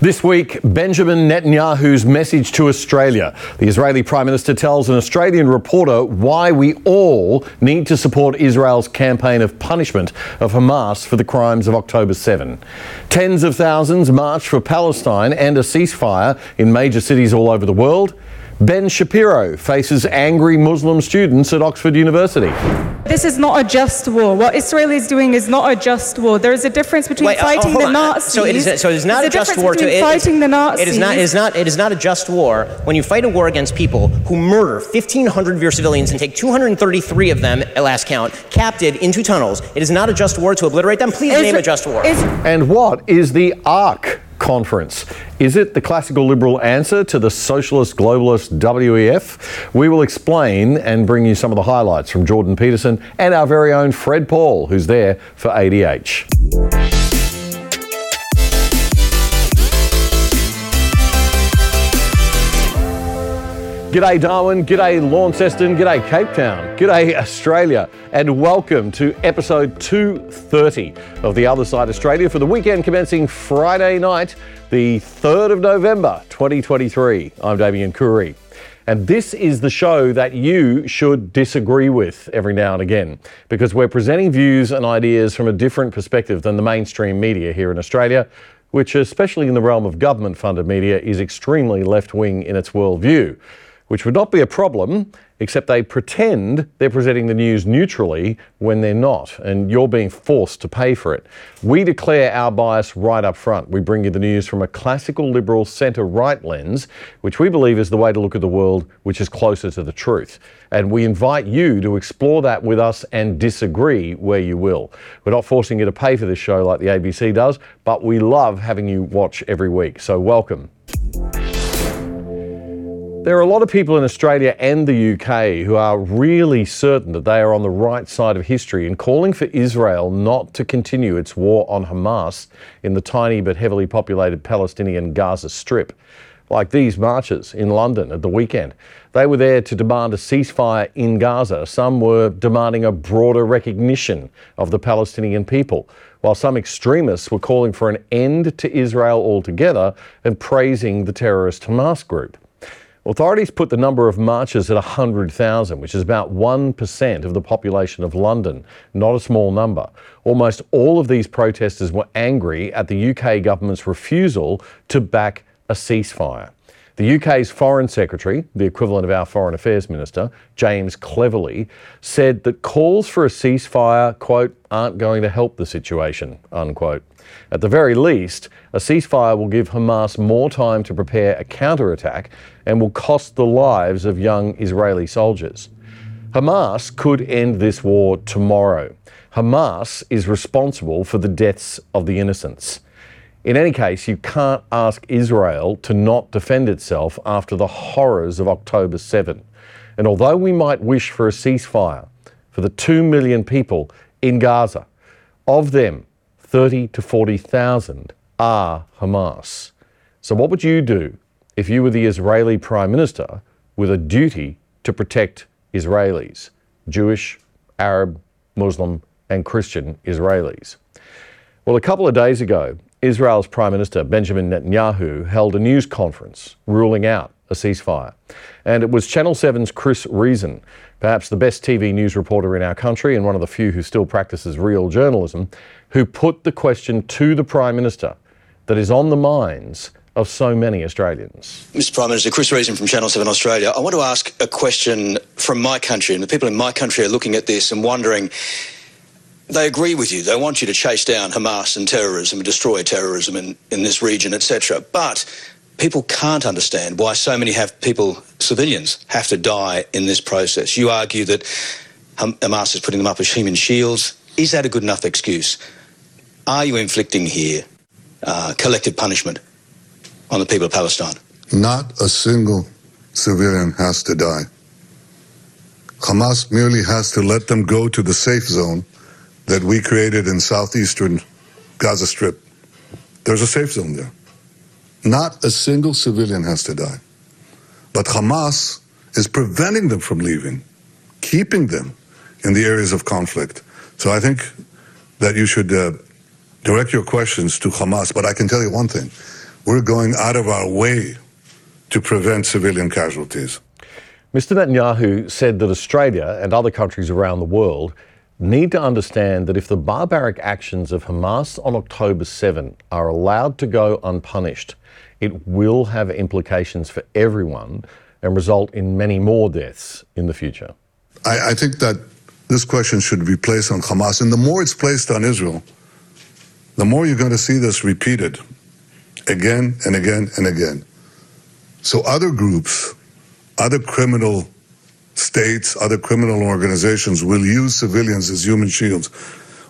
This week, Benjamin Netanyahu's message to Australia. The Israeli Prime Minister tells an Australian reporter why we all need to support Israel's campaign of punishment of Hamas for the crimes of October 7. Tens of thousands marched for Palestine and a ceasefire in major cities all over the world. Ben Shapiro faces angry Muslim students at Oxford University. This is not a just war. What Israel is doing is not a just war. There is a difference between fighting the Nazis. It is not a just war when you fight a war against people who murder 1,500 of your civilians and take 233 of them, at last count, captive into tunnels. It is not a just war to obliterate them. Please name a just war. And what is the ARC conference? Is it the classical liberal answer to the socialist globalist WEF? We will explain and bring you some of the highlights from Jordan Peterson and our very own Fred Paul, who's there for ADH. G'day Darwin, g'day Launceston, g'day Cape Town, g'day Australia, and welcome to episode 230 of The Other Side Australia for the weekend commencing Friday night, the 3rd of November, 2023. I'm Damian Khoury. And this is the show that you should disagree with every now and again, because we're presenting views and ideas from a different perspective than the mainstream media here in Australia, which, especially in the realm of government-funded media, is extremely left-wing in its worldview, which would not be a problem, except they pretend they're presenting the news neutrally when they're not, and you're being forced to pay for it. We declare our bias right up front. We bring you the news from a classical liberal centre-right lens, which we believe is the way to look at the world, which is closer to the truth. And we invite you to explore that with us and disagree where you will. We're not forcing you to pay for this show like the ABC does, but we love having you watch every week, so welcome. There are a lot of people in Australia and the UK who are really certain that they are on the right side of history in calling for Israel not to continue its war on Hamas in the tiny but heavily populated Palestinian Gaza Strip. Like these marches in London at the weekend. They were there to demand a ceasefire in Gaza. Some were demanding a broader recognition of the Palestinian people, while some extremists were calling for an end to Israel altogether and praising the terrorist Hamas group. Authorities put the number of marches at 100,000, which is about 1% of the population of London, not a small number. Almost all of these protesters were angry at the UK government's refusal to back a ceasefire. The UK's Foreign Secretary, the equivalent of our Foreign Affairs Minister, James Cleverley, said that calls for a ceasefire, quote, aren't going to help the situation, unquote. At the very least, a ceasefire will give Hamas more time to prepare a counterattack and will cost the lives of young Israeli soldiers. Hamas could end this war tomorrow. Hamas is responsible for the deaths of the innocents. In any case, you can't ask Israel to not defend itself after the horrors of October 7. And although we might wish for a ceasefire for the 2 million people in Gaza, of them, 30 to 40,000 are Hamas. So what would you do if you were the Israeli Prime Minister with a duty to protect Israelis, Jewish, Arab, Muslim, and Christian Israelis? Well, a couple of days ago, Israel's Prime Minister Benjamin Netanyahu held a news conference ruling out a ceasefire. And it was Channel 7's Chris Reason, perhaps the best TV news reporter in our country and one of the few who still practices real journalism, who put the question to the Prime Minister that is on the minds of so many Australians. Mr Prime Minister, Chris Reason from Channel 7 Australia. I want to ask a question from my country, and the people in my country are looking at this and wondering. They agree with you. They want you to chase down Hamas and terrorism and destroy terrorism in this region, etc. But people can't understand why so many civilians have to die in this process. You argue that Hamas is putting them up as human shields. Is that a good enough excuse? Are you inflicting here collective punishment on the people of Palestine? Not a single civilian has to die. Hamas merely has to let them go to the safe zone that we created in southeastern Gaza Strip. There's a safe zone there. Not a single civilian has to die. But Hamas is preventing them from leaving, keeping them in the areas of conflict. So I think that you should direct your questions to Hamas, but I can tell you one thing. We're going out of our way to prevent civilian casualties. Mr. Netanyahu said that Australia and other countries around the world need to understand that if the barbaric actions of Hamas on October 7 are allowed to go unpunished, it will have implications for everyone and result in many more deaths in the future. I think that this question should be placed on Hamas, and the more it's placed on Israel, the more you're going to see this repeated again and again and again. So other groups, other criminal states, other criminal organizations will use civilians as human shields.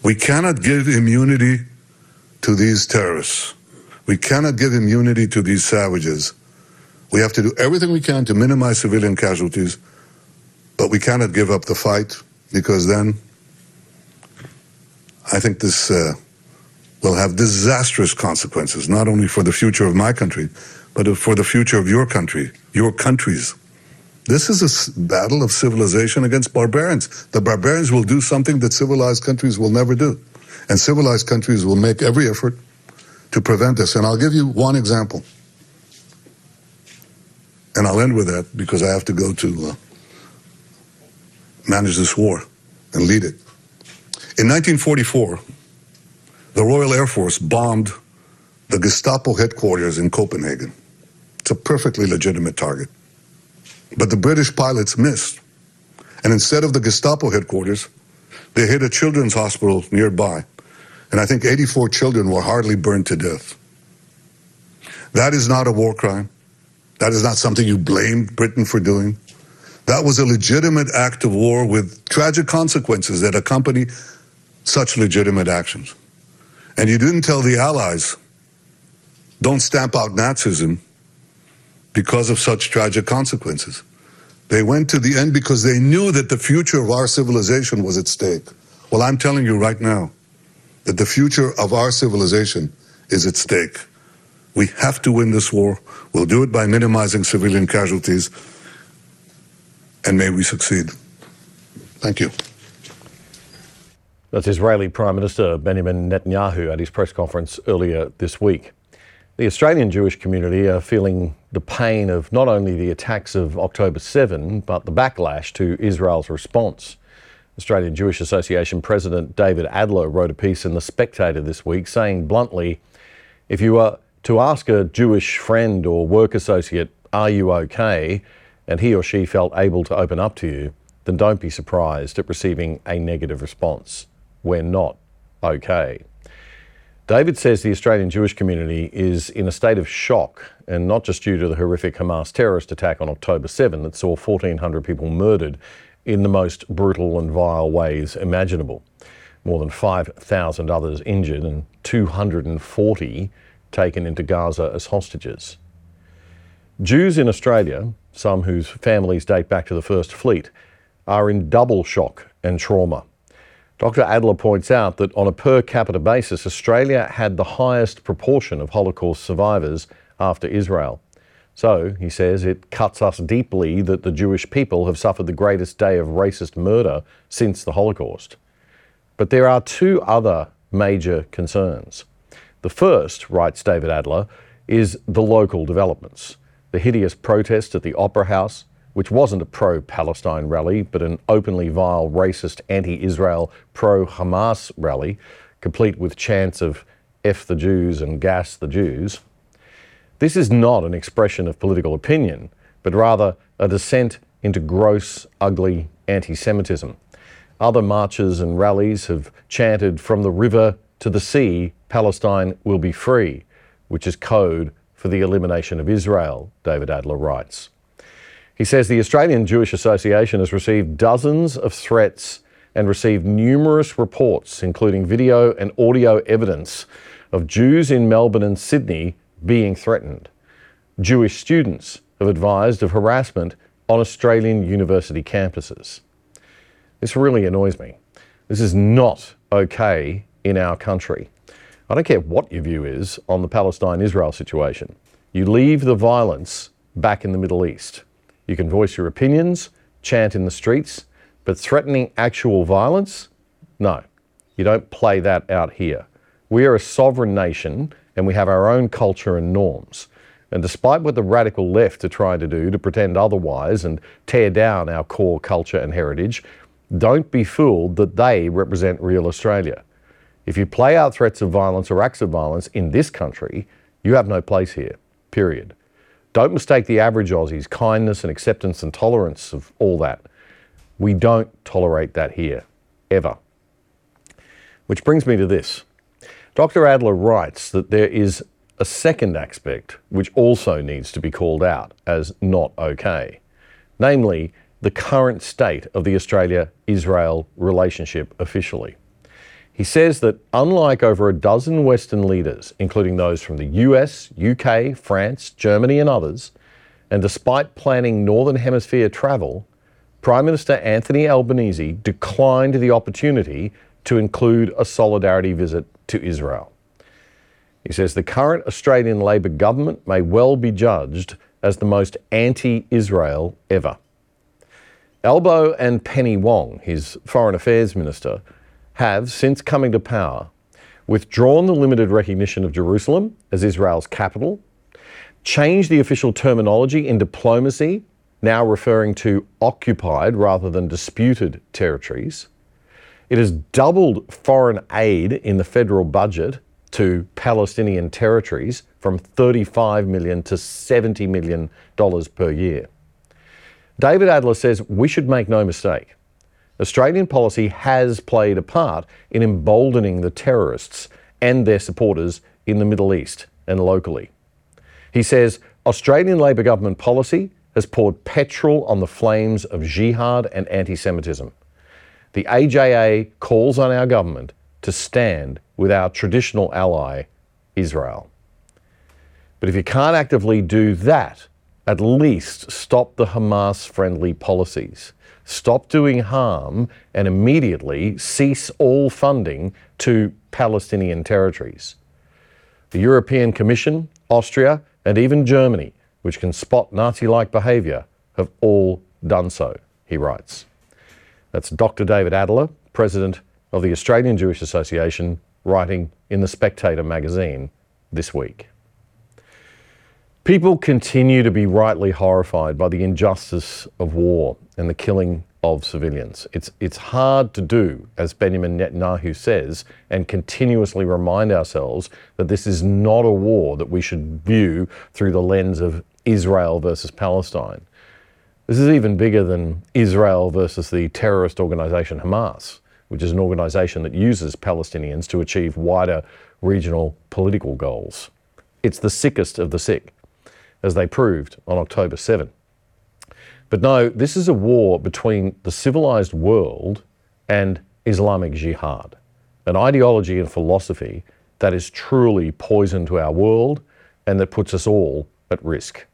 We cannot give immunity to these terrorists. We cannot give immunity to these savages. We have to do everything we can to minimize civilian casualties, but we cannot give up the fight, because then I think this will have disastrous consequences, not only for the future of my country, but for the future of your country, your countries. This is a battle of civilization against barbarians. The barbarians will do something that civilized countries will never do. And civilized countries will make every effort to prevent this. And I'll give you one example. And I'll end with that because I have to go to manage this war and lead it. In 1944, the Royal Air Force bombed the Gestapo headquarters in Copenhagen. It's a perfectly legitimate target. But the British pilots missed. And instead of the Gestapo headquarters, they hit a children's hospital nearby. And I think 84 children were hardly burned to death. That is not a war crime. That is not something you blame Britain for doing. That was a legitimate act of war with tragic consequences that accompany such legitimate actions. And you didn't tell the Allies, don't stamp out Nazism because of such tragic consequences. They went to the end because they knew that the future of our civilization was at stake. Well, I'm telling you right now that the future of our civilization is at stake. We have to win this war. We'll do it by minimizing civilian casualties, and may we succeed. Thank you. That's Israeli Prime Minister Benjamin Netanyahu at his press conference earlier this week. The Australian Jewish community are feeling the pain of not only the attacks of October 7, but the backlash to Israel's response. Australian Jewish Association President David Adler wrote a piece in The Spectator this week saying bluntly, if you were to ask a Jewish friend or work associate, are you okay, and he or she felt able to open up to you, then don't be surprised at receiving a negative response. We're not okay. David says the Australian Jewish community is in a state of shock, and not just due to the horrific Hamas terrorist attack on October 7 that saw 1,400 people murdered in the most brutal and vile ways imaginable. More than 5,000 others injured and 240 taken into Gaza as hostages. Jews in Australia, some whose families date back to the First Fleet, are in double shock and trauma. Dr. Adler points out that on a per capita basis, Australia had the highest proportion of Holocaust survivors after Israel. So, he says, it cuts us deeply that the Jewish people have suffered the greatest day of racist murder since the Holocaust. But there are two other major concerns. The first, writes David Adler, is the local developments. The hideous protest at the Opera House, which wasn't a pro-Palestine rally, but an openly vile, racist, anti-Israel, pro-Hamas rally, complete with chants of F the Jews and gas the Jews. This is not an expression of political opinion, but rather a descent into gross, ugly anti-Semitism. Other marches and rallies have chanted from the river to the sea, Palestine will be free, which is code for the elimination of Israel, David Adler writes. He says the Australian Jewish Association has received dozens of threats and received numerous reports, including video and audio evidence of Jews in Melbourne and Sydney being threatened. Jewish students have advised of harassment on Australian university campuses. This really annoys me. This is not okay in our country. I don't care what your view is on the Palestine-Israel situation. You leave the violence back in the Middle East. You can voice your opinions, chant in the streets, but threatening actual violence? No, you don't play that out here. We are a sovereign nation and we have our own culture and norms. And despite what the radical left are trying to do to pretend otherwise and tear down our core culture and heritage, don't be fooled that they represent real Australia. If you play out threats of violence or acts of violence in this country, you have no place here, period. Don't mistake the average Aussie's kindness and acceptance and tolerance of all that. We don't tolerate that here, ever. Which brings me to this. Dr. Adler writes that there is a second aspect which also needs to be called out as not okay, namely the current state of the Australia-Israel relationship officially. He says that unlike over a dozen Western leaders, including those from the US, UK, France, Germany and others, and despite planning Northern Hemisphere travel, Prime Minister Anthony Albanese declined the opportunity to include a solidarity visit to Israel. He says the current Australian Labor government may well be judged as the most anti-Israel ever. Albo and Penny Wong, his Foreign Affairs Minister, have, since coming to power, withdrawn the limited recognition of Jerusalem as Israel's capital, changed the official terminology in diplomacy, now referring to occupied rather than disputed territories. It has doubled foreign aid in the federal budget to Palestinian territories from $35 million to $70 million per year. David Adler says we should make no mistake. Australian policy has played a part in emboldening the terrorists and their supporters in the Middle East and locally. He says Australian Labor government policy has poured petrol on the flames of jihad and anti-Semitism. The AJA calls on our government to stand with our traditional ally, Israel. But if you can't actively do that, at least stop the Hamas-friendly policies. Stop doing harm and immediately cease all funding to Palestinian territories. The European Commission, Austria, and even Germany, which can spot Nazi-like behaviour, have all done so, he writes. That's Dr. David Adler, President of the Australian Jewish Association, writing in The Spectator magazine this week. People continue to be rightly horrified by the injustice of war and the killing of civilians. It's hard to do, as Benjamin Netanyahu says, and continuously remind ourselves that this is not a war that we should view through the lens of Israel versus Palestine. This is even bigger than Israel versus the terrorist organization Hamas, which is an organization that uses Palestinians to achieve wider regional political goals. It's the sickest of the sick, as they proved on October 7. But no, this is a war between the civilized world and Islamic jihad, an ideology and philosophy that is truly poison to our world and that puts us all at risk.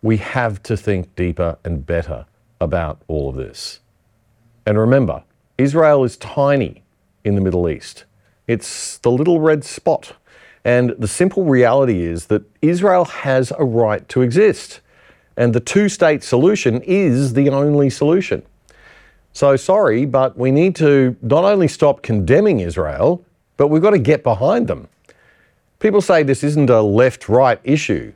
We have to think deeper and better about all of this. And remember, Israel is tiny in the Middle East. It's the little red spot. And the simple reality is that Israel has a right to exist, and the two-state solution is the only solution. So sorry, but we need to not only stop condemning Israel, but we've got to get behind them. People say this isn't a left-right issue.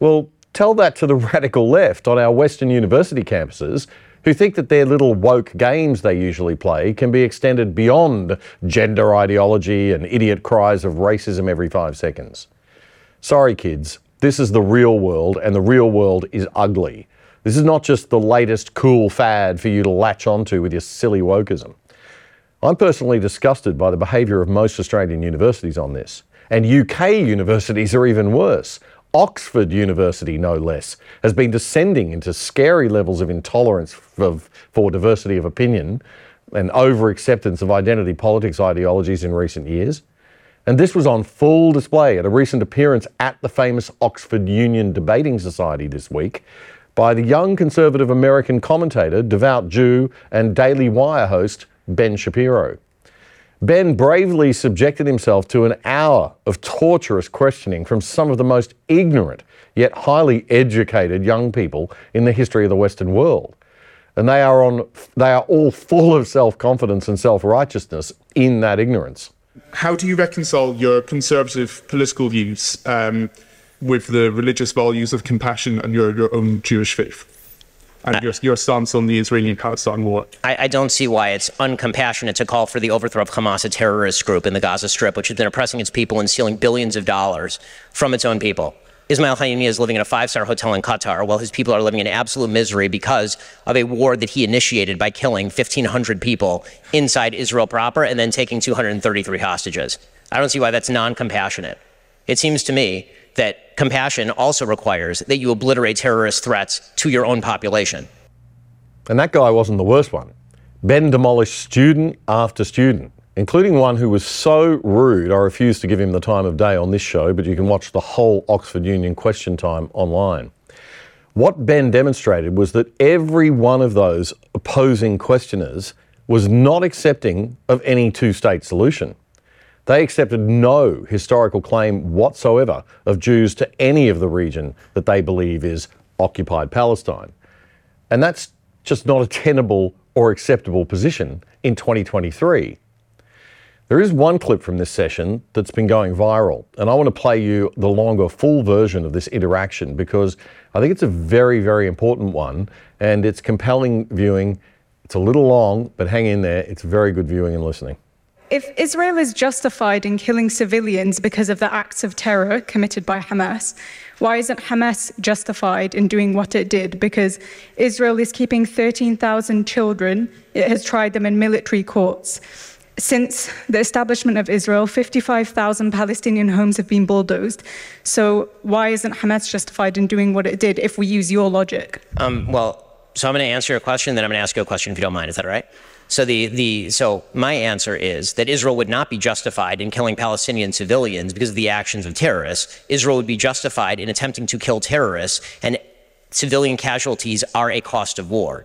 Well, tell that to the radical left on our Western university campuses who think that their little woke games they usually play can be extended beyond gender ideology and idiot cries of racism every 5 seconds. Sorry kids, this is the real world and the real world is ugly. This is not just the latest cool fad for you to latch onto with your silly wokeism. I'm personally disgusted by the behaviour of most Australian universities on this, and UK universities are even worse. Oxford University, no less, has been descending into scary levels of intolerance for diversity of opinion and over-acceptance of identity politics ideologies in recent years. And this was on full display at a recent appearance at the famous Oxford Union Debating Society this week by the young conservative American commentator, devout Jew, and Daily Wire host Ben Shapiro. Ben bravely subjected himself to an hour of torturous questioning from some of the most ignorant, yet highly educated young people in the history of the Western world. And they are all full of self-confidence and self-righteousness in that ignorance. How do you reconcile your conservative political views with the religious values of compassion and your own Jewish faith? And your stance on the Israeli and Palestine war? I don't see why it's uncompassionate to call for the overthrow of Hamas, a terrorist group in the Gaza Strip, which has been oppressing its people and stealing billions of dollars from its own people. Ismail Haniyeh is living in a five-star hotel in Qatar while his people are living in absolute misery because of a war that he initiated by killing 1,500 people inside Israel proper and then taking 233 hostages. I don't see why that's non-compassionate. It seems to me that compassion also requires that you obliterate terrorist threats to your own population. And that guy wasn't the worst one. Ben demolished student after student, including one who was so rude I refused to give him the time of day on this show, but you can watch the whole Oxford Union Question Time online. What Ben demonstrated was that every one of those opposing questioners was not accepting of any two-state solution. They accepted no historical claim whatsoever of Jews to any of the region that they believe is occupied Palestine. And that's just not a tenable or acceptable position in 2023. There is one clip from this session that's been going viral, and I want to play you the longer, full version of this interaction because I think it's a very, very important one, and it's compelling viewing. It's a little long, but hang in there. It's very good viewing and listening. If Israel is justified in killing civilians because of the acts of terror committed by Hamas, why isn't Hamas justified in doing what it did? Because Israel is keeping 13,000 children. It has tried them in military courts. Since the establishment of Israel, 55,000 Palestinian homes have been bulldozed. So why isn't Hamas justified in doing what it did if we use your logic? So I'm going to answer your question, then I'm going to ask you a question if you don't mind. Is that all right? So so my answer is that Israel would not be justified in killing Palestinian civilians because of the actions of terrorists. Israel would be justified in attempting to kill terrorists, and civilian casualties are a cost of war.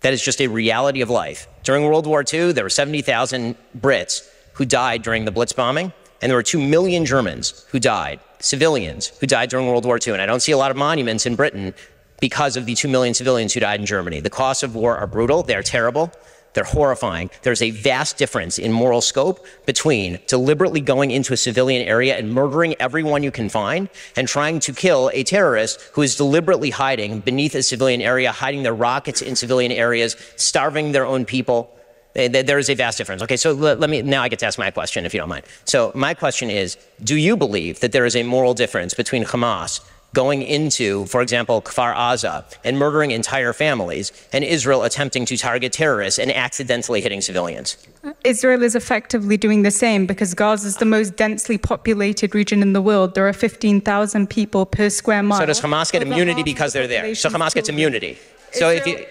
That is just a reality of life. During World War II, there were 70,000 Brits who died during the Blitz bombing, and there were 2 million Germans who died, civilians who died during World War II. And I don't see a lot of monuments in Britain because of the 2 million civilians who died in Germany. The costs of war are brutal. They are terrible. They're horrifying. There's a vast difference in moral scope between deliberately going into a civilian area and murdering everyone you can find and trying to kill a terrorist who is deliberately hiding beneath a civilian area, hiding their rockets in civilian areas, starving their own people. There is a vast difference. Okay, so now I get to ask my question, if you don't mind. So my question is, do you believe that there is a moral difference between Hamas going into, for example, Kfar Aza and murdering entire families, and Israel attempting to target terrorists and accidentally hitting civilians? Israel is effectively doing the same because Gaza is the most densely populated region in the world. There are 15,000 people per square mile. So does Hamas get immunity because they're there? So Hamas gets immunity. So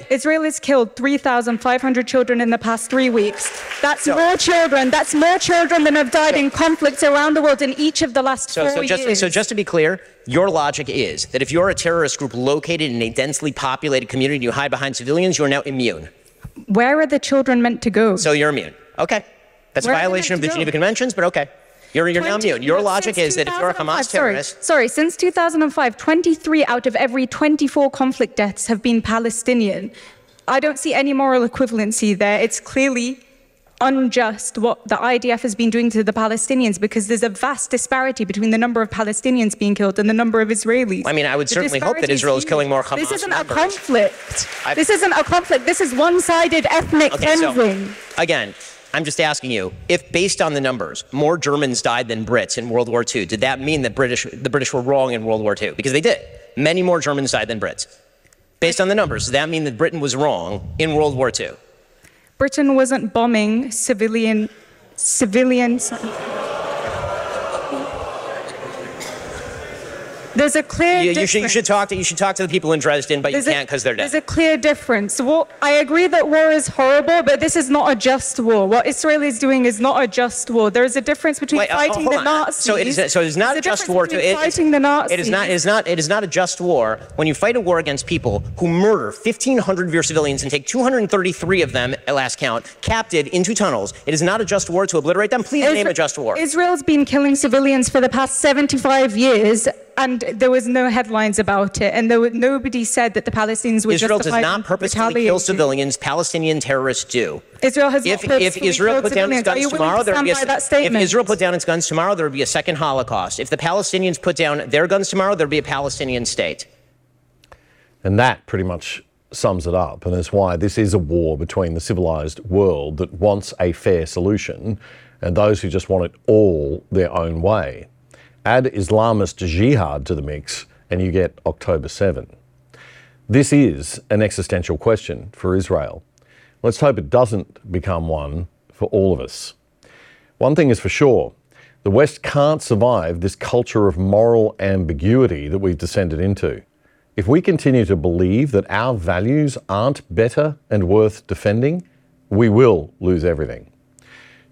Israel has killed 3,500 children in the past 3 weeks. That's more children than have died in conflicts around the world in each of the last 4 years. So just to be clear, your logic is that if you're a terrorist group located in a densely populated community and you hide behind civilians, you're now immune. Where are the children meant to go? So you're immune. Okay. That's a violation of the Geneva Conventions, but okay. You're now immune. Your logic is that if you're a Hamas terrorist... since 2005, 23 out of every 24 conflict deaths have been Palestinian. I don't see any moral equivalency there. It's clearly unjust what the IDF has been doing to the Palestinians because there's a vast disparity between the number of Palestinians being killed and the number of Israelis. I mean, I would certainly hope that Israel is killing more Hamas. This isn't a conflict. This isn't a conflict. This is one-sided ethnic cleansing. So, again, I'm just asking you, if based on the numbers, more Germans died than Brits in World War II, did that mean that the British were wrong in World War II? Because they did. Many more Germans died than Brits. Based on the numbers, does that mean that Britain was wrong in World War II? Britain wasn't bombing civilians. There's a clear difference. You should talk to the people in Dresden, but you can't because they're dead. There's a clear difference. Well, I agree that war is horrible, but this is not a just war. What Israel is doing is not a just war. There is a difference between fighting the Nazis. So it is not a just war. It is not a just war when you fight a war against people who murder 1,500 of your civilians and take 233 of them, at last count, captive into tunnels. It is not a just war to obliterate them. Please name a just war. Israel's been killing civilians for the past 75 years. and there was no headlines about it, and there was, nobody said that the Palestinians were Israel justified. Israel does not purposefully kill civilians. Palestinian terrorists do. Israel has not purposefully killed civilians. Are you willing to stand by that statement? If Israel put down its guns tomorrow, there would be a second Holocaust. If the Palestinians put down their guns tomorrow, there would be a Palestinian state. And that pretty much sums it up, and is why this is a war between the civilized world that wants a fair solution and those who just want it all their own way. Add Islamist jihad to the mix and you get October 7. This is an existential question for Israel. Let's hope it doesn't become one for all of us. One thing is for sure, the West can't survive this culture of moral ambiguity that we've descended into. If we continue to believe that our values aren't better and worth defending, we will lose everything.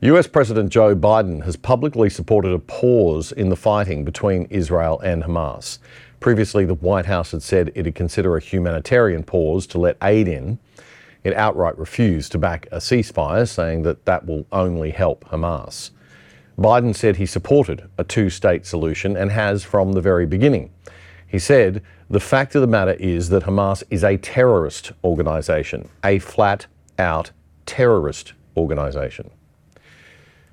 US President Joe Biden has publicly supported a pause in the fighting between Israel and Hamas. Previously, the White House had said it'd consider a humanitarian pause to let aid in. It outright refused to back a ceasefire, saying that that will only help Hamas. Biden said he supported a two-state solution and has from the very beginning. He said, "The fact of the matter is that Hamas is a terrorist organization, a flat-out terrorist organization."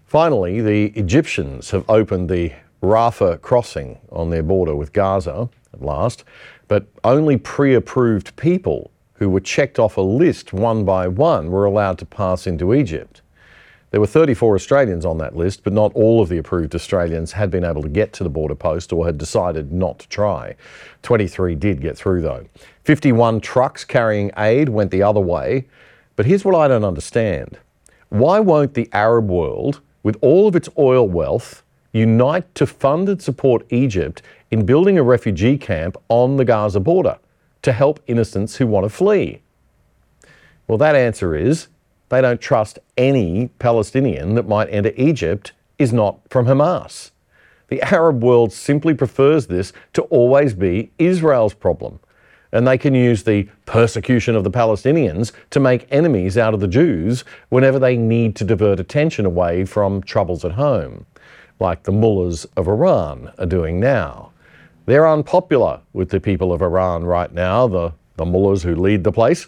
Finally, the Egyptians have opened the Rafah crossing on their border with Gaza at last, but only pre-approved people who were checked off a list one by one were allowed to pass into Egypt. There were 34 Australians on that list, but not all of the approved Australians had been able to get to the border post or had decided not to try. 23 did get through though. 51 trucks carrying aid went the other way. But here's what I don't understand. Why won't the Arab world, with all of its oil wealth, unite to fund and support Egypt in building a refugee camp on the Gaza border to help innocents who want to flee? Well, that answer is they don't trust any Palestinian that might enter Egypt is not from Hamas. The Arab world simply prefers this to always be Israel's problem, and they can use the persecution of the Palestinians to make enemies out of the Jews whenever they need to divert attention away from troubles at home, like the mullahs of Iran are doing now. They're unpopular with the people of Iran right now, the mullahs who lead the place.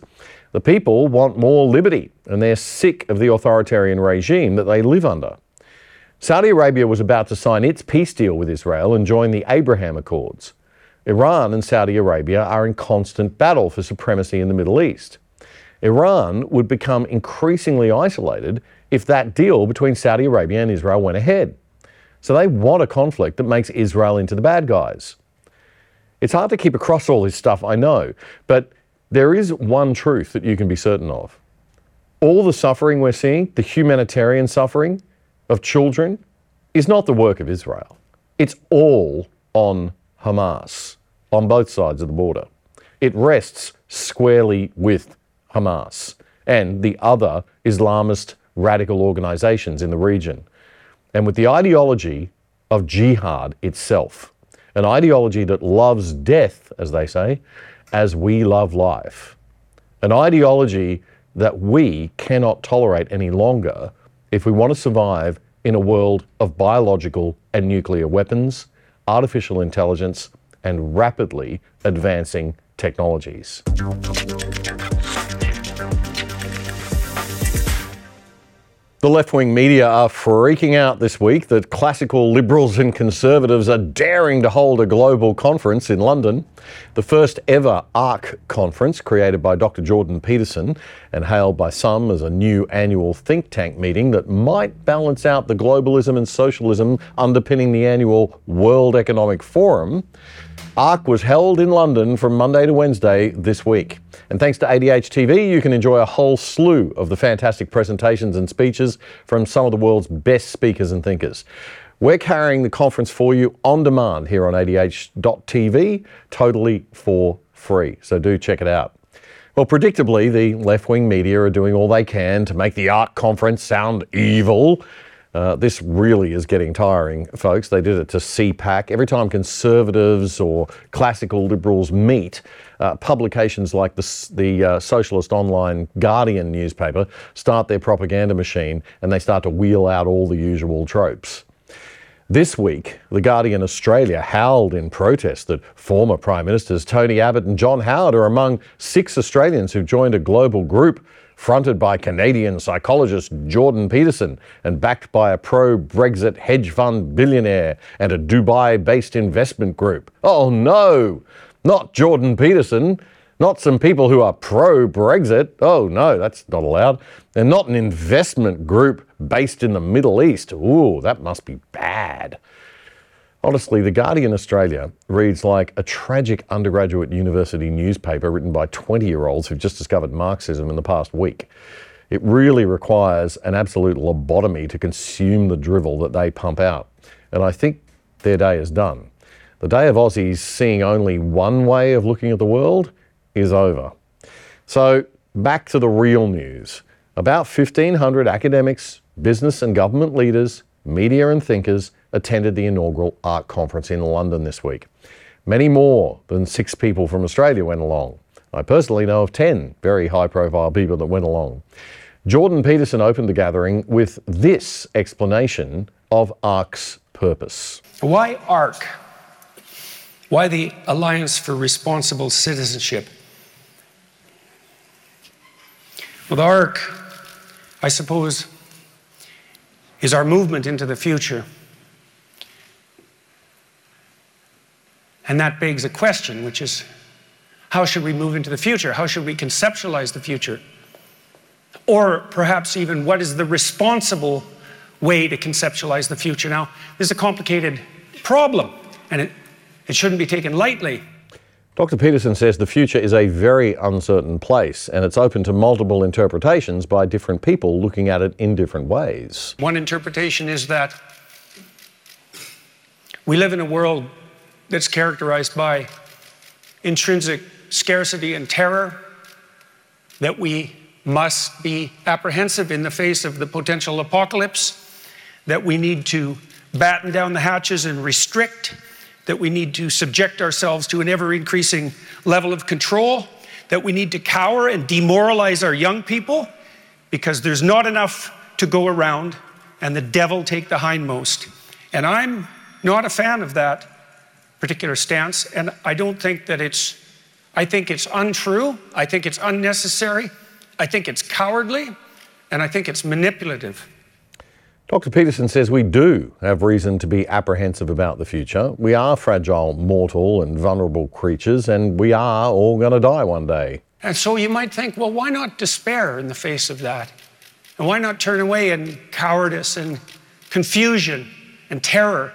The people want more liberty, and they're sick of the authoritarian regime that they live under. Saudi Arabia was about to sign its peace deal with Israel and join the Abraham Accords. Iran and Saudi Arabia are in constant battle for supremacy in the Middle East. Iran would become increasingly isolated if that deal between Saudi Arabia and Israel went ahead. So they want a conflict that makes Israel into the bad guys. It's hard to keep across all this stuff, I know, but there is one truth that you can be certain of. All the suffering we're seeing, the humanitarian suffering of children, is not the work of Israel. It's all on Hamas, on both sides of the border. It rests squarely with Hamas and the other Islamist radical organizations in the region, and with the ideology of jihad itself, an ideology that loves death, as they say, as we love life. An ideology that we cannot tolerate any longer if we want to survive in a world of biological and nuclear weapons, artificial intelligence, and rapidly advancing technologies. The left-wing media are freaking out this week that classical liberals and conservatives are daring to hold a global conference in London. The first ever ARC conference, created by Dr. Jordan Peterson and hailed by some as a new annual think tank meeting that might balance out the globalism and socialism underpinning the annual World Economic Forum. ARC was held in London from Monday to Wednesday this week. And thanks to ADH TV, you can enjoy a whole slew of the fantastic presentations and speeches from some of the world's best speakers and thinkers. We're carrying the conference for you on demand here on ADH.TV, totally for free. So do check it out. Well, predictably, the left-wing media are doing all they can to make the ARC conference sound evil. This really is getting tiring, folks. They did it to CPAC. Every time conservatives or classical liberals meet, publications like the socialist online Guardian newspaper start their propaganda machine, and they start to wheel out all the usual tropes. This week, The Guardian Australia howled in protest that former Prime Ministers Tony Abbott and John Howard are among 6 Australians who joined a global group fronted by Canadian psychologist Jordan Peterson and backed by a pro-Brexit hedge fund billionaire and a Dubai-based investment group. Oh no! Not Jordan Peterson! Not some people who are pro-Brexit. Oh no, that's not allowed. And not an investment group based in the Middle East. Ooh, that must be bad. Honestly, The Guardian Australia reads like a tragic undergraduate university newspaper written by 20-year-olds who've just discovered Marxism in the past week. It really requires an absolute lobotomy to consume the drivel that they pump out. And I think their day is done. The day of Aussies seeing only one way of looking at the world is over. So back to the real news. About 1,500 academics, business and government leaders, media and thinkers attended the inaugural ARC conference in London this week. Many more than 6 people from Australia went along. I personally know of 10 very high-profile people that went along. Jordan Peterson opened the gathering with this explanation of ARC's purpose. Why ARC? Why the Alliance for Responsible Citizenship? Well, the ARC, I suppose, is our movement into the future. And that begs a question, which is, how should we move into the future? How should we conceptualize the future? Or perhaps even, what is the responsible way to conceptualize the future? Now, this is a complicated problem, and it shouldn't be taken lightly. Dr. Peterson says the future is a very uncertain place, and it's open to multiple interpretations by different people looking at it in different ways. One interpretation is that we live in a world that's characterized by intrinsic scarcity and terror, that we must be apprehensive in the face of the potential apocalypse, that we need to batten down the hatches and restrict, that we need to subject ourselves to an ever-increasing level of control, that we need to cower and demoralize our young people because there's not enough to go around and the devil take the hindmost. And I'm not a fan of that particular stance, and I don't think that I think it's untrue, I think it's unnecessary, I think it's cowardly, and I think it's manipulative. Dr. Peterson says we do have reason to be apprehensive about the future. We are fragile, mortal and vulnerable creatures, and we are all going to die one day. And so you might think, well, why not despair in the face of that? And why not turn away in cowardice and confusion and terror?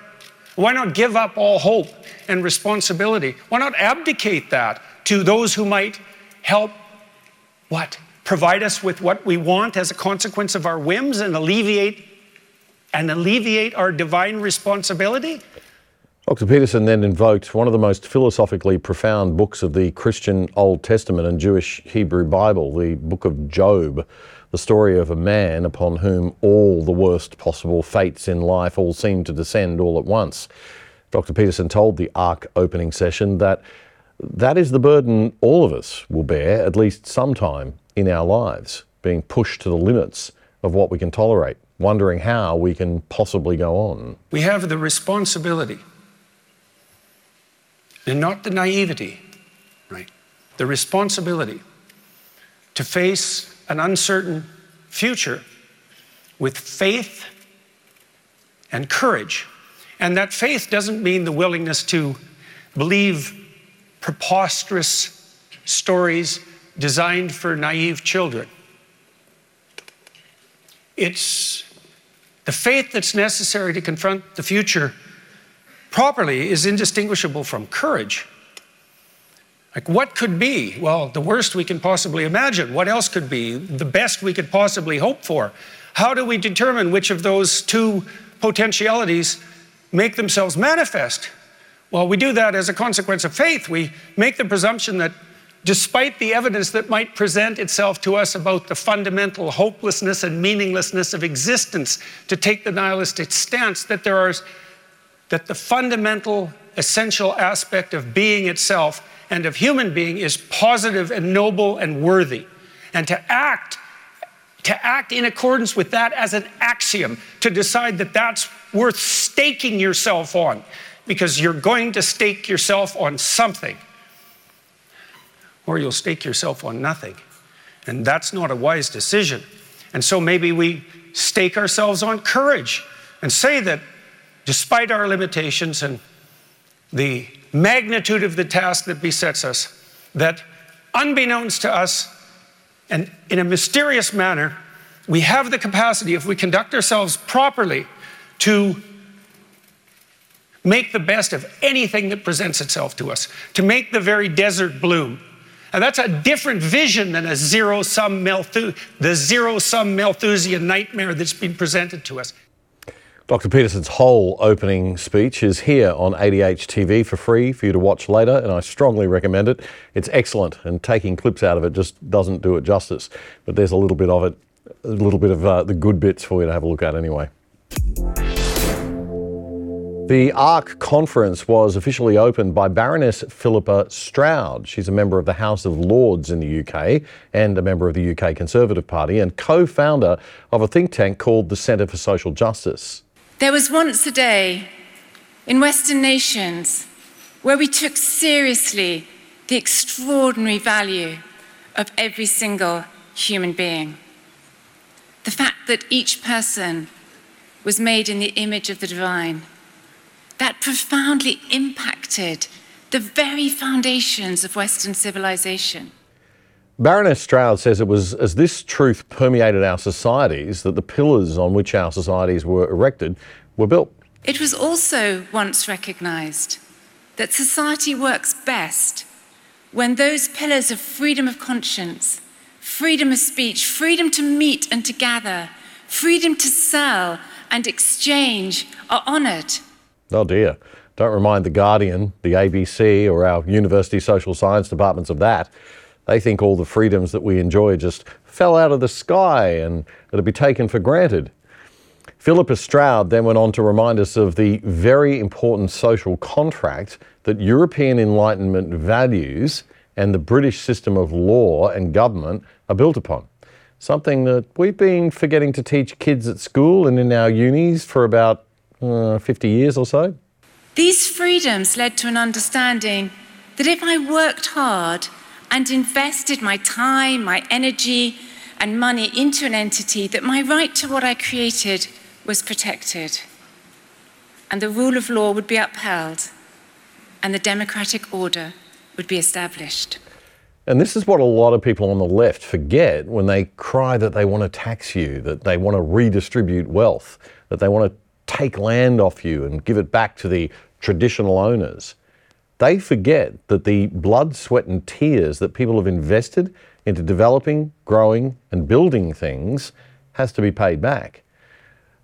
Why not give up all hope and responsibility? Why not abdicate that to those who might help, what, provide us with what we want as a consequence of our whims and alleviate our divine responsibility? Dr. Peterson then invoked one of the most philosophically profound books of the Christian Old Testament and Jewish Hebrew Bible, the Book of Job, the story of a man upon whom all the worst possible fates in life all seem to descend all at once. Dr. Peterson told the ARC opening session that is the burden all of us will bear at least sometime in our lives, being pushed to the limits of what we can tolerate, wondering how we can possibly go on. We have the responsibility, and not the naivety, right? The responsibility to face an uncertain future with faith and courage. And that faith doesn't mean the willingness to believe preposterous stories designed for naive children. It's the faith that's necessary to confront the future properly is indistinguishable from courage. Like, what could be? Well, the worst we can possibly imagine. What else could be? The best we could possibly hope for. How do we determine which of those two potentialities make themselves manifest? Well, we do that as a consequence of faith. We make the presumption that despite the evidence that might present itself to us about the fundamental hopelessness and meaninglessness of existence, to take the nihilistic stance that the fundamental essential aspect of being itself and of human being is positive and noble and worthy. And to act in accordance with that as an axiom, to decide that that's worth staking yourself on, because you're going to stake yourself on something, or you'll stake yourself on nothing. And that's not a wise decision. And so maybe we stake ourselves on courage and say that despite our limitations and the magnitude of the task that besets us, that unbeknownst to us and in a mysterious manner, we have the capacity, if we conduct ourselves properly, to make the best of anything that presents itself to us, to make the very desert bloom. And that's a different vision than a zero-sum Malthusian nightmare that's been presented to us. Dr. Peterson's whole opening speech is here on ADH TV for free for you to watch later, and I strongly recommend it. It's excellent, and taking clips out of it just doesn't do it justice. But there's a little bit of it, a little bit of the good bits for you to have a look at anyway. The ARC conference was officially opened by Baroness Philippa Stroud. She's a member of the House of Lords in the UK and a member of the UK Conservative Party and co-founder of a think tank called the Centre for Social Justice. There was once a day in Western nations where we took seriously the extraordinary value of every single human being. The fact that each person was made in the image of the divine, that profoundly impacted the very foundations of Western civilization. Baroness Stroud says it was as this truth permeated our societies that the pillars on which our societies were erected were built. It was also once recognised that society works best when those pillars of freedom of conscience, freedom of speech, freedom to meet and to gather, freedom to sell and exchange are honoured. Oh dear. Don't remind The Guardian, the ABC or our university social science departments of that. They think all the freedoms that we enjoy just fell out of the sky and it'll be taken for granted. Philippa Stroud then went on to remind us of the very important social contract that European Enlightenment values and the British system of law and government are built upon. Something that we've been forgetting to teach kids at school and in our unis for about 50 years or so. These freedoms led to an understanding that if I worked hard and invested my time, my energy and money into an entity, that my right to what I created was protected and the rule of law would be upheld and the democratic order would be established. And this is what a lot of people on the left forget when they cry that they want to tax you, that they want to redistribute wealth, that they want to take land off you and give it back to the traditional owners. They forget that the blood, sweat and tears that people have invested into developing, growing and building things has to be paid back.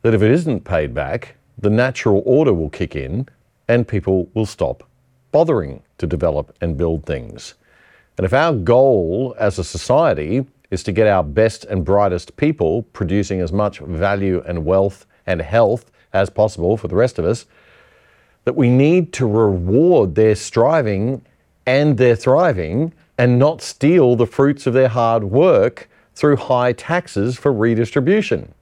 That if it isn't paid back, the natural order will kick in and people will stop bothering to develop and build things. And if our goal as a society is to get our best and brightest people producing as much value and wealth and health as possible for the rest of us, that we need to reward their striving and their thriving and not steal the fruits of their hard work through high taxes for redistribution.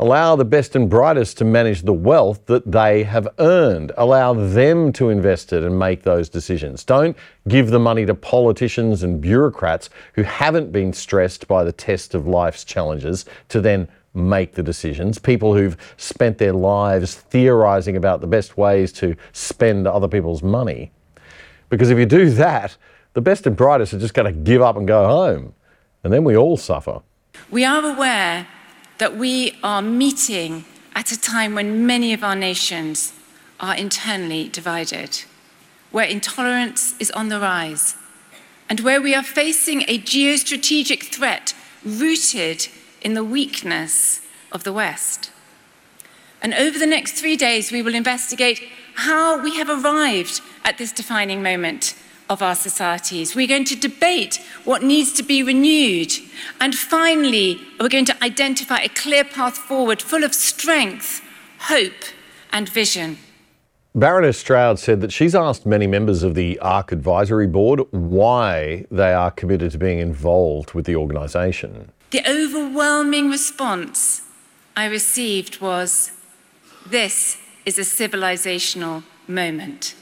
Allow the best and brightest to manage the wealth that they have earned. Allow them to invest it and make those decisions. Don't give the money to politicians and bureaucrats who haven't been stressed by the test of life's challenges to then make the decisions. People who've spent their lives theorising about the best ways to spend other people's money. Because if you do that, the best and brightest are just going to give up and go home. And then we all suffer. We are aware that we are meeting at a time when many of our nations are internally divided, where intolerance is on the rise, and where we are facing a geostrategic threat rooted in the weakness of the West. And over the next 3 days, we will investigate how we have arrived at this defining moment of our societies. We're going to debate what needs to be renewed. And finally, we're going to identify a clear path forward full of strength, hope and vision. Baroness Stroud said that she's asked many members of the ARC Advisory Board why they are committed to being involved with the organisation. The overwhelming response I received was, This is a civilizational moment.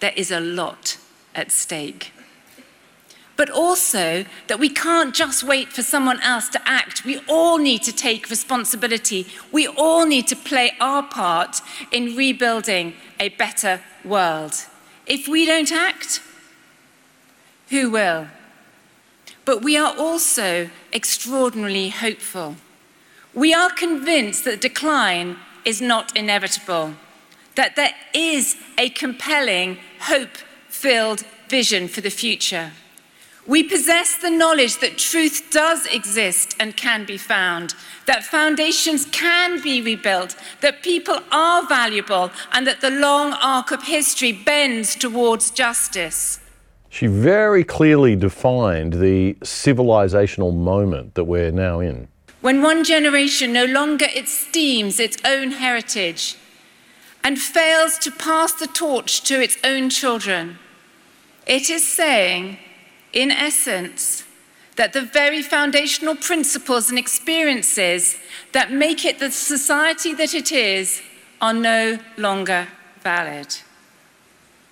There is a lot at stake. But also that we can't just wait for someone else to act. We all need to take responsibility. We all need to play our part in rebuilding a better world. If we don't act, who will? But we are also extraordinarily hopeful. We are convinced that decline is not inevitable, that there is a compelling, hope-filled vision for the future. We possess the knowledge that truth does exist and can be found, that foundations can be rebuilt, that people are valuable, and that the long arc of history bends towards justice. She very clearly defined the civilizational moment that we're now in. When one generation no longer esteems its own heritage and fails to pass the torch to its own children, it is saying, in essence, that the very foundational principles and experiences that make it the society that it is are no longer valid.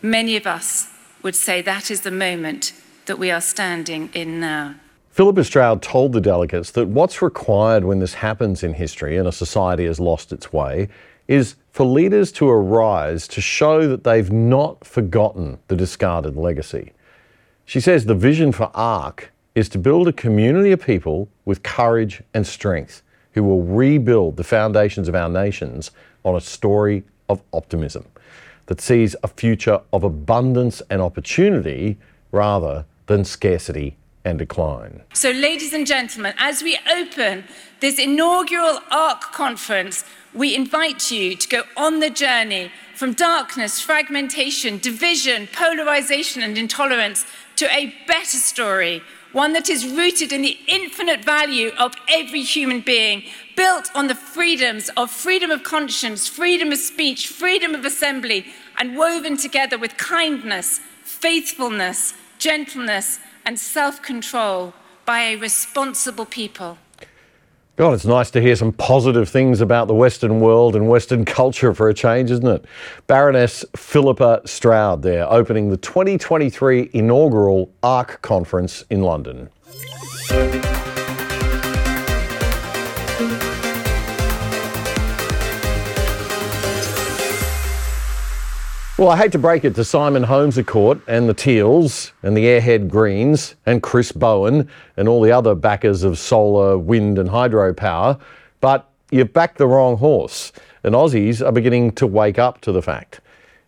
Many of us would say that is the moment that we are standing in now. Philippa Stroud told the delegates that what's required when this happens in history and a society has lost its way is for leaders to arise to show that they've not forgotten the discarded legacy. She says the vision for ARC is to build a community of people with courage and strength who will rebuild the foundations of our nations on a story of optimism that sees a future of abundance and opportunity rather than scarcity and decline. So, ladies and gentlemen, as we open this inaugural ARC conference, we invite you to go on the journey from darkness, fragmentation, division, polarisation and intolerance to a better story, one that is rooted in the infinite value of every human being, built on the freedoms of freedom of conscience, freedom of speech, freedom of assembly, and woven together with kindness, faithfulness, gentleness, and self-control by a responsible people. God, it's nice to hear some positive things about the Western world and Western culture for a change, isn't it? Baroness Philippa Stroud there, opening the 2023 inaugural ARC conference in London. Well, I hate to break it to Simon Holmes-A-Court and the Teals and the Airhead Greens and Chris Bowen and all the other backers of solar, wind and hydropower, but you've backed the wrong horse, and Aussies are beginning to wake up to the fact.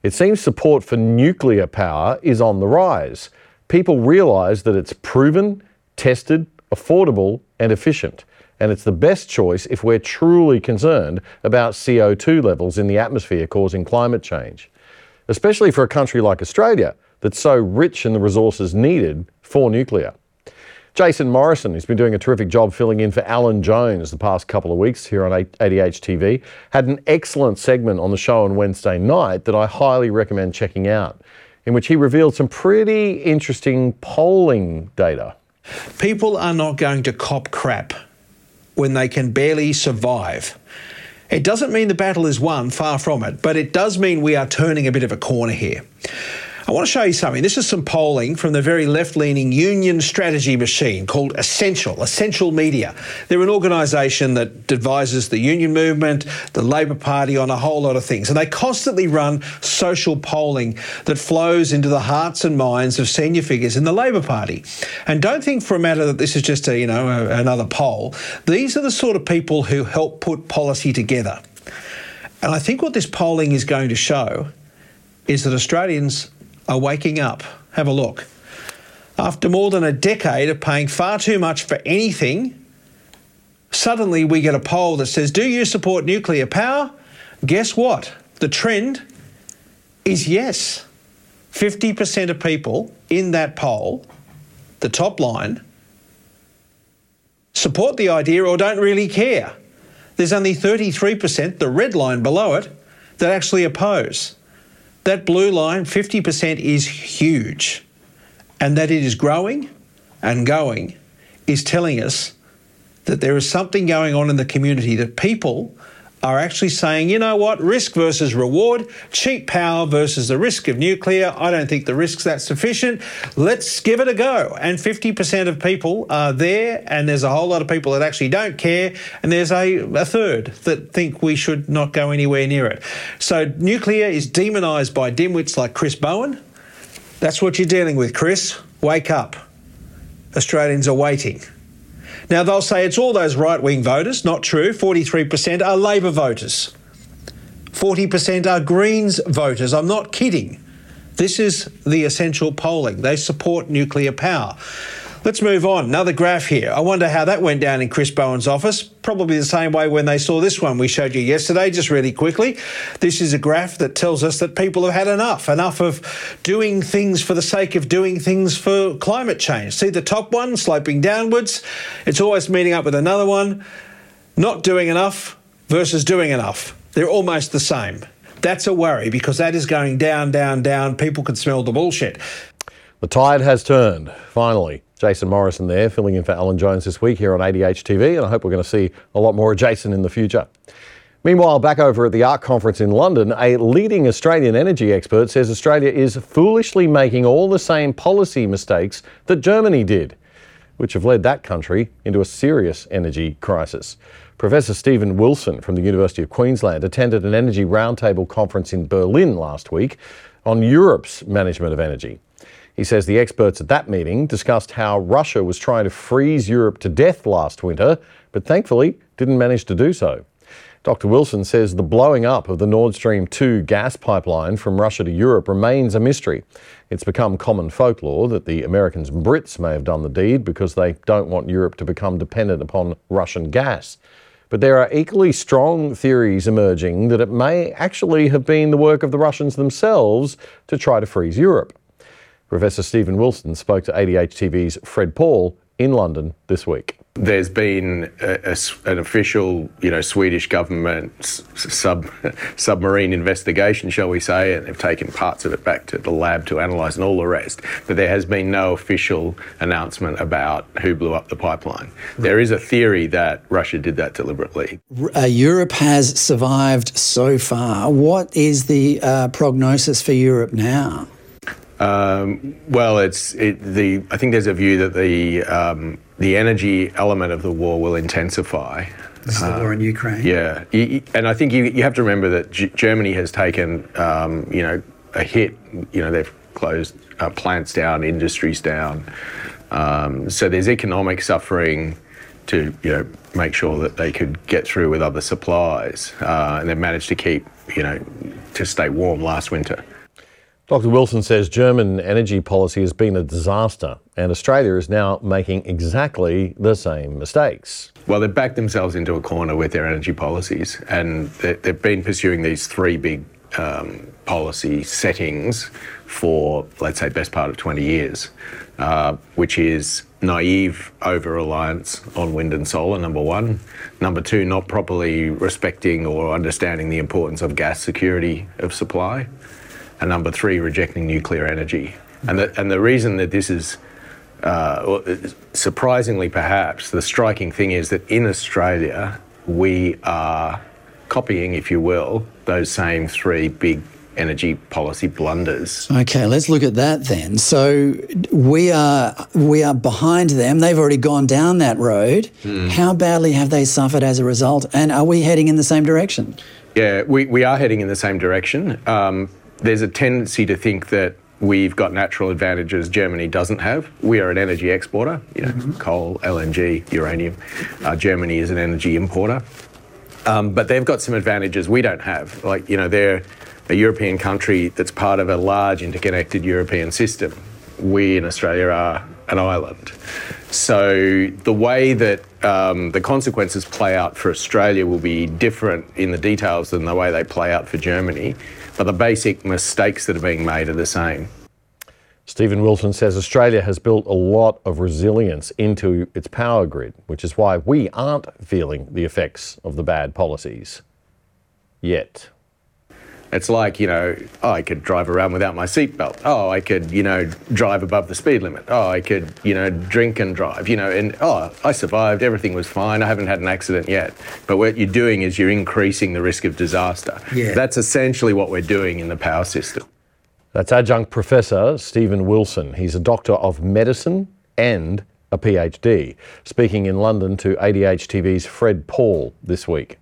It seems support for nuclear power is on the rise. People realise that it's proven, tested, affordable and efficient, and it's the best choice if we're truly concerned about CO2 levels in the atmosphere causing climate change, especially for a country like Australia that's so rich in the resources needed for nuclear. Jason Morrison, who's been doing a terrific job filling in for Alan Jones the past couple of weeks here on ADH TV, had an excellent segment on the show on Wednesday night that I highly recommend checking out, in which he revealed some pretty interesting polling data. People are not going to cop crap when they can barely survive. It doesn't mean the battle is won, far from it, but it does mean we are turning a bit of a corner here. I want to show you something. This is some polling from the very left-leaning union strategy machine called Essential Media. They're an organisation that advises the union movement, the Labor Party on a whole lot of things. And they constantly run social polling that flows into the hearts and minds of senior figures in the Labor Party. And don't think for a matter that this is just a, another poll. These are the sort of people who help put policy together. And I think what this polling is going to show is that Australians are waking up. Have a look. After more than a decade of paying far too much for anything, suddenly we get a poll that says, do you support nuclear power? Guess what? The trend is yes. 50% of people in that poll, the top line, support the idea or don't really care. There's only 33%, the red line below it, that actually oppose. That blue line, 50%, is huge. And that it is growing and going is telling us that there is something going on in the community, that people are actually saying, you know what, risk versus reward, cheap power versus the risk of nuclear. I don't think the risk's that sufficient. Let's give it a go. And 50% of people are there, and there's a whole lot of people that actually don't care, and there's a third that think we should not go anywhere near it. So nuclear is demonised by dimwits like Chris Bowen. That's what you're dealing with, Chris. Wake up. Australians are waiting. Now, they'll say it's all those right-wing voters. Not true. 43% are Labor voters. 40% are Greens voters. I'm not kidding. This is the essential polling. They support nuclear power. Let's move on. Another graph here. I wonder how that went down in Chris Bowen's office. Probably the same way when they saw this one we showed you yesterday, just really quickly. This is a graph that tells us that people have had enough of doing things for the sake of doing things for climate change. See the top one sloping downwards? It's always meeting up with another one. Not doing enough versus doing enough. They're almost the same. That's a worry because that is going down, down, down. People can smell the bullshit. The tide has turned, finally. Jason Morrison there, filling in for Alan Jones this week here on ADH TV, and I hope we're going to see a lot more of Jason in the future. Meanwhile, back over at the ARC conference in London, a leading Australian energy expert says Australia is foolishly making all the same policy mistakes that Germany did, which have led that country into a serious energy crisis. Professor Stephen Wilson from the University of Queensland attended an energy roundtable conference in Berlin last week on Europe's management of energy. He says the experts at that meeting discussed how Russia was trying to freeze Europe to death last winter, but thankfully didn't manage to do so. Dr. Wilson says the blowing up of the Nord Stream 2 gas pipeline from Russia to Europe remains a mystery. It's become common folklore that the Americans and Brits may have done the deed because they don't want Europe to become dependent upon Russian gas. But there are equally strong theories emerging that it may actually have been the work of the Russians themselves to try to freeze Europe. Professor Stephen Wilson spoke to ADH TV's Fred Paul in London this week. There's been an official, Swedish government submarine investigation, shall we say, and they've taken parts of it back to the lab to analyse and all the rest. But there has been no official announcement about who blew up the pipeline. Right. There is a theory that Russia did that deliberately. Europe has survived so far. What is the prognosis for Europe now? I think there's a view that the energy element of the war will intensify. This is the war in Ukraine. Yeah, and I think you have to remember that Germany has taken, a hit. They've closed plants down, industries down. So there's economic suffering to make sure that they could get through with other supplies, and they've managed to keep to stay warm last winter. Dr. Wilson says German energy policy has been a disaster and Australia is now making exactly the same mistakes. Well, they've backed themselves into a corner with their energy policies, and they've been pursuing these three big policy settings for, let's say, best part of 20 years, which is naive over-reliance on wind and solar, number one. Number two, not properly respecting or understanding the importance of gas security of supply. And number three, rejecting nuclear energy. And the reason that this is, surprisingly perhaps, the striking thing is that in Australia, we are copying, if you will, those same three big energy policy blunders. Okay, let's look at that then. So we are behind them. They've already gone down that road. Mm. How badly have they suffered as a result? And are we heading in the same direction? Yeah, we are heading in the same direction. There's a tendency to think that we've got natural advantages Germany doesn't have. We are an energy exporter, coal, LNG, uranium. Germany is an energy importer. But they've got some advantages we don't have. Like, they're a European country that's part of a large interconnected European system. We in Australia are an island. So the way that the consequences play out for Australia will be different in the details than the way they play out for Germany, but the basic mistakes that are being made are the same. Stephen Wilson says Australia has built a lot of resilience into its power grid, which is why we aren't feeling the effects of the bad policies yet. It's like, you know, oh, I could drive around without my seatbelt. Oh, I could, you know, drive above the speed limit. Oh, I could, you know, drink and drive, you know, and oh, I survived, everything was fine, I haven't had an accident yet. But what you're doing is you're increasing the risk of disaster. Yeah. That's essentially what we're doing in the power system. That's adjunct professor Stephen Wilson. He's a doctor of medicine and a PhD, speaking in London to ADH TV's Fred Paul this week.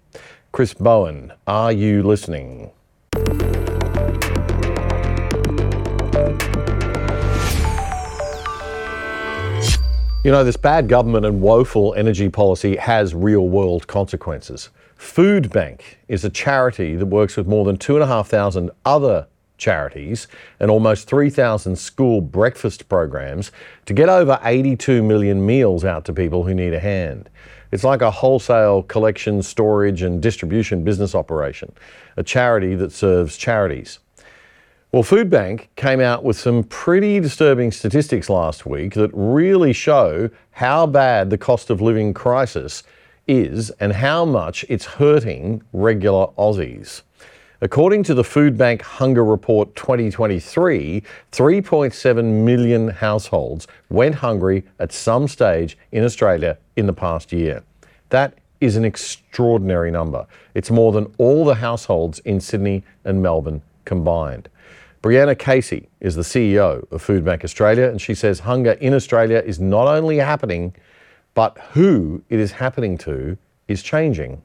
Chris Bowen, are you listening? You know, this bad government and woeful energy policy has real-world consequences. Food Bank is a charity that works with more than 2,500 other charities and almost 3,000 school breakfast programs to get over 82 million meals out to people who need a hand. It's like a wholesale collection, storage and distribution business operation, a charity that serves charities. Well, Food Bank came out with some pretty disturbing statistics last week that really show how bad the cost of living crisis is and how much it's hurting regular Aussies. According to the Food Bank Hunger Report 2023, 3.7 million households went hungry at some stage in Australia in the past year. That is an extraordinary number. It's more than all the households in Sydney and Melbourne combined. Brianna Casey is the CEO of Food Bank Australia, and she says hunger in Australia is not only happening, but who it is happening to is changing.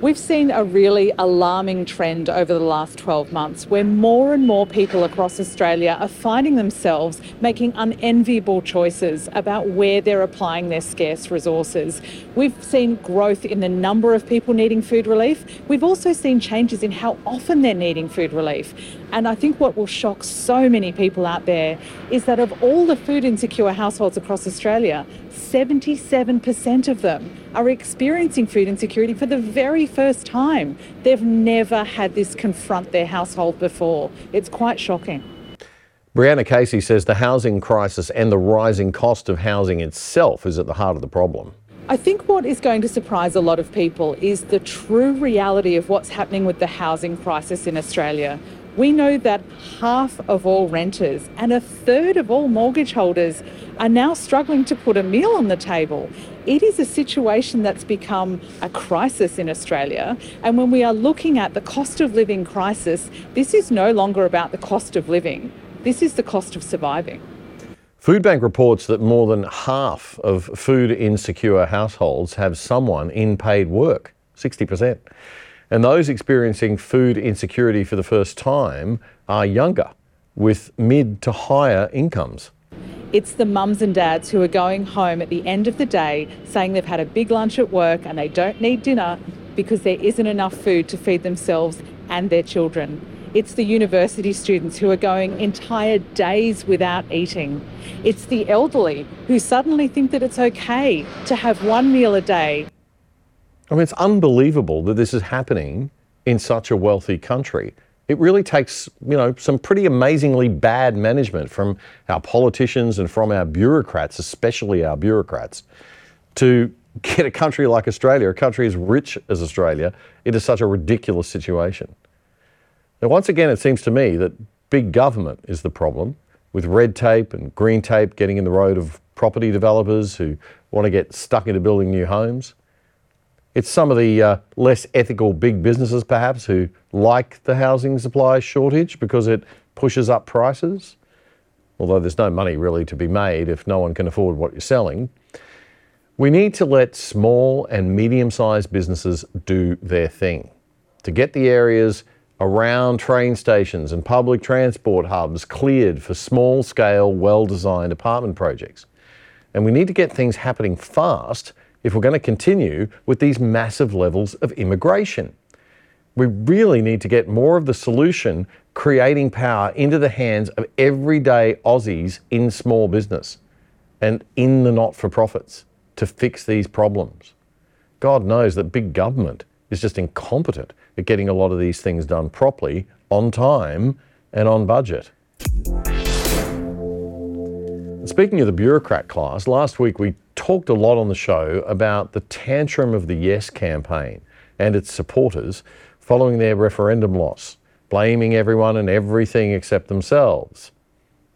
We've seen a really alarming trend over the last 12 months where more and more people across Australia are finding themselves making unenviable choices about where they're applying their scarce resources. We've seen growth in the number of people needing food relief. We've also seen changes in how often they're needing food relief. And I think what will shock so many people out there is that of all the food insecure households across Australia, 77% of them are experiencing food insecurity for the very first time. They've never had this confront their household before. It's quite shocking. Brianna Casey says the housing crisis and the rising cost of housing itself is at the heart of the problem. I think what is going to surprise a lot of people is the true reality of what's happening with the housing crisis in Australia. We know that half of all renters and a third of all mortgage holders are now struggling to put a meal on the table. It is a situation that's become a crisis in Australia. And when we are looking at the cost of living crisis, this is no longer about the cost of living. This is the cost of surviving. Food Bank reports that more than half of food insecure households have someone in paid work, 60%. And those experiencing food insecurity for the first time are younger, with mid to higher incomes. It's the mums and dads who are going home at the end of the day saying they've had a big lunch at work and they don't need dinner because there isn't enough food to feed themselves and their children. It's the university students who are going entire days without eating. It's the elderly who suddenly think that it's okay to have one meal a day. I mean, it's unbelievable that this is happening in such a wealthy country. It really takes, you know, some pretty amazingly bad management from our politicians and from our bureaucrats, especially our bureaucrats, to get a country like Australia, a country as rich as Australia, into such a ridiculous situation. Now, once again, it seems to me that big government is the problem, with red tape and green tape getting in the road of property developers who want to get stuck into building new homes. It's some of the less ethical big businesses, perhaps, who like the housing supply shortage because it pushes up prices, although there's no money really to be made if no one can afford what you're selling. We need to let small and medium-sized businesses do their thing, to get the areas around train stations and public transport hubs cleared for small-scale, well-designed apartment projects. And we need to get things happening fast if we're going to continue with these massive levels of immigration. We really need to get more of the solution, creating power, into the hands of everyday Aussies in small business and in the not-for-profits to fix these problems. God knows that big government is just incompetent at getting a lot of these things done properly, on time and on budget. Speaking of the bureaucrat class, last week we talked a lot on the show about the tantrum of the Yes campaign and its supporters following their referendum loss. blaming everyone and everything except themselves.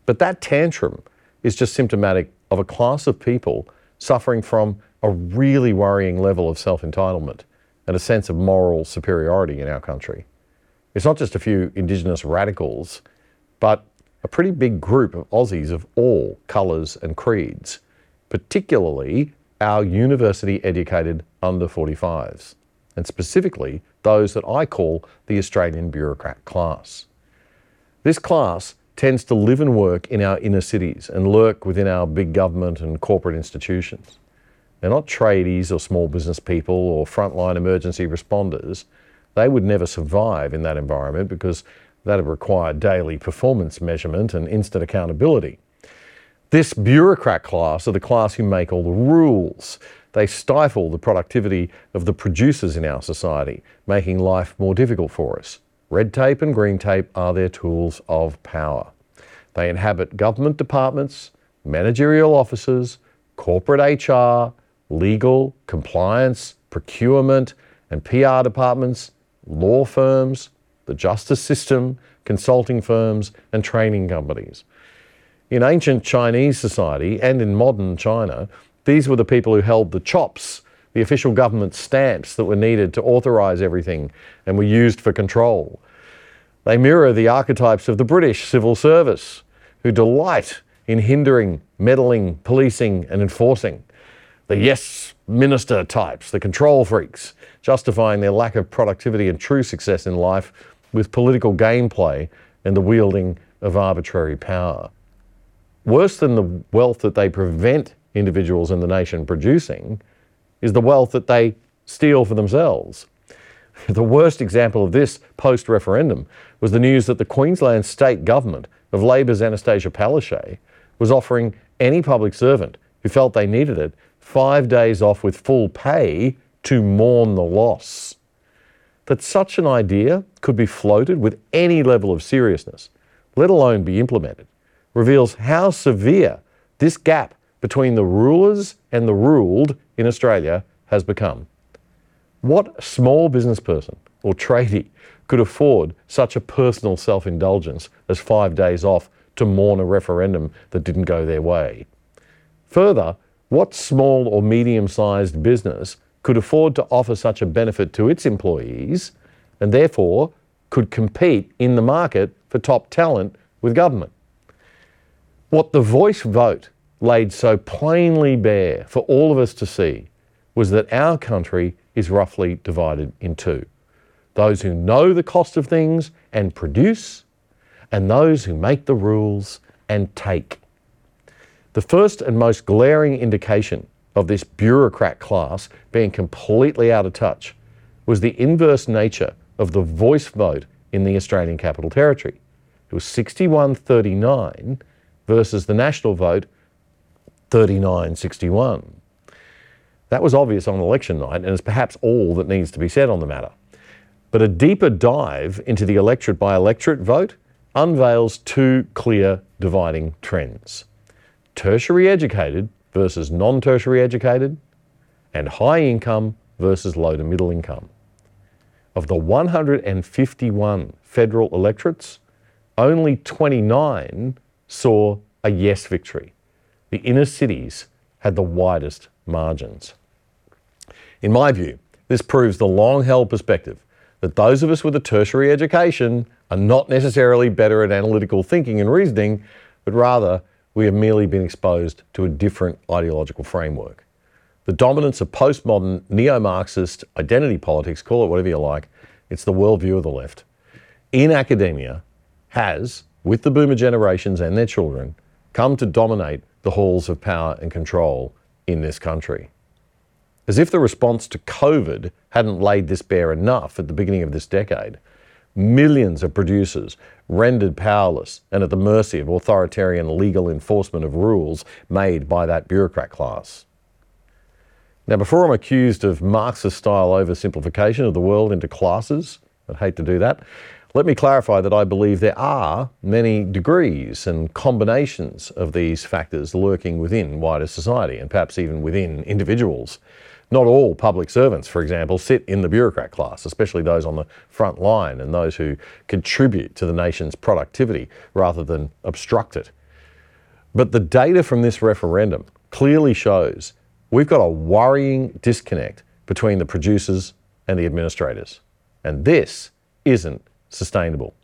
But that tantrum is just symptomatic of a class of people suffering from a really worrying level of self-entitlement and a sense of moral superiority in our country. It's not just a few Indigenous radicals, but a pretty big group of Aussies of all colours and creeds, particularly our university-educated under-45s, and specifically those that I call the Australian bureaucrat class. This class tends to live and work in our inner cities and lurk within our big government and corporate institutions. They're not tradies or small business people or frontline emergency responders. They would never survive in that environment because that would require daily performance measurement and instant accountability. This bureaucrat class are the class who make all the rules. They stifle the productivity of the producers in our society, making life more difficult for us. Red tape and green tape are their tools of power. They inhabit government departments, managerial offices, corporate HR, legal, compliance, procurement, and PR departments, law firms, the justice system, consulting firms, and training companies. In ancient Chinese society and in modern China, these were the people who held the chops, the official government stamps that were needed to authorise everything and were used for control. They mirror the archetypes of the British civil service, who delight in hindering, meddling, policing and enforcing. The yes minister types, the control freaks, justifying their lack of productivity and true success in life with political gameplay and the wielding of arbitrary power. Worse than the wealth that they prevent individuals in the nation producing is the wealth that they steal for themselves. The worst example of this post-referendum was the news that the Queensland state government of Labor's Anastasia Palaszczuk was offering any public servant who felt they needed it 5 days off with full pay to mourn the loss. That such an idea could be floated with any level of seriousness, let alone be implemented, reveals how severe this gap between the rulers and the ruled in Australia has become. What small business person or tradie could afford such a personal self-indulgence as 5 days off to mourn a referendum that didn't go their way? Further, what small or medium-sized business could afford to offer such a benefit to its employees and therefore could compete in the market for top talent with government? What the voice vote laid so plainly bare for all of us to see was that our country is roughly divided in two. Those who know the cost of things and produce, and those who make the rules and take. The first and most glaring indication of this bureaucrat class being completely out of touch was the inverse nature of the voice vote in the Australian Capital Territory. It was 61-39 versus the national vote 39-61. That was obvious on election night and is perhaps all that needs to be said on the matter. But a deeper dive into the electorate by electorate vote unveils two clear dividing trends. Tertiary educated versus non-tertiary educated, and high income versus low to middle income. Of the 151 federal electorates, only 29 saw a yes victory. The inner cities had the widest margins. In my view, this proves the long-held perspective that those of us with a tertiary education are not necessarily better at analytical thinking and reasoning, but rather we have merely been exposed to a different ideological framework. The dominance of postmodern neo-Marxist identity politics, call it whatever you like, it's the worldview of the left, in academia has, with the boomer generations and their children, come to dominate the halls of power and control in this country. As if the response to COVID hadn't laid this bare enough at the beginning of this decade, millions of producers rendered powerless and at the mercy of authoritarian legal enforcement of rules made by that bureaucrat class. Now, before I'm accused of Marxist-style oversimplification of the world into classes, I'd hate to do that, let me clarify that I believe there are many degrees and combinations of these factors lurking within wider society and perhaps even within individuals. Not all public servants, for example, sit in the bureaucrat class, especially those on the front line and those who contribute to the nation's productivity rather than obstruct it. But the data from this referendum clearly shows we've got a worrying disconnect between the producers and the administrators. And this isn't sustainable.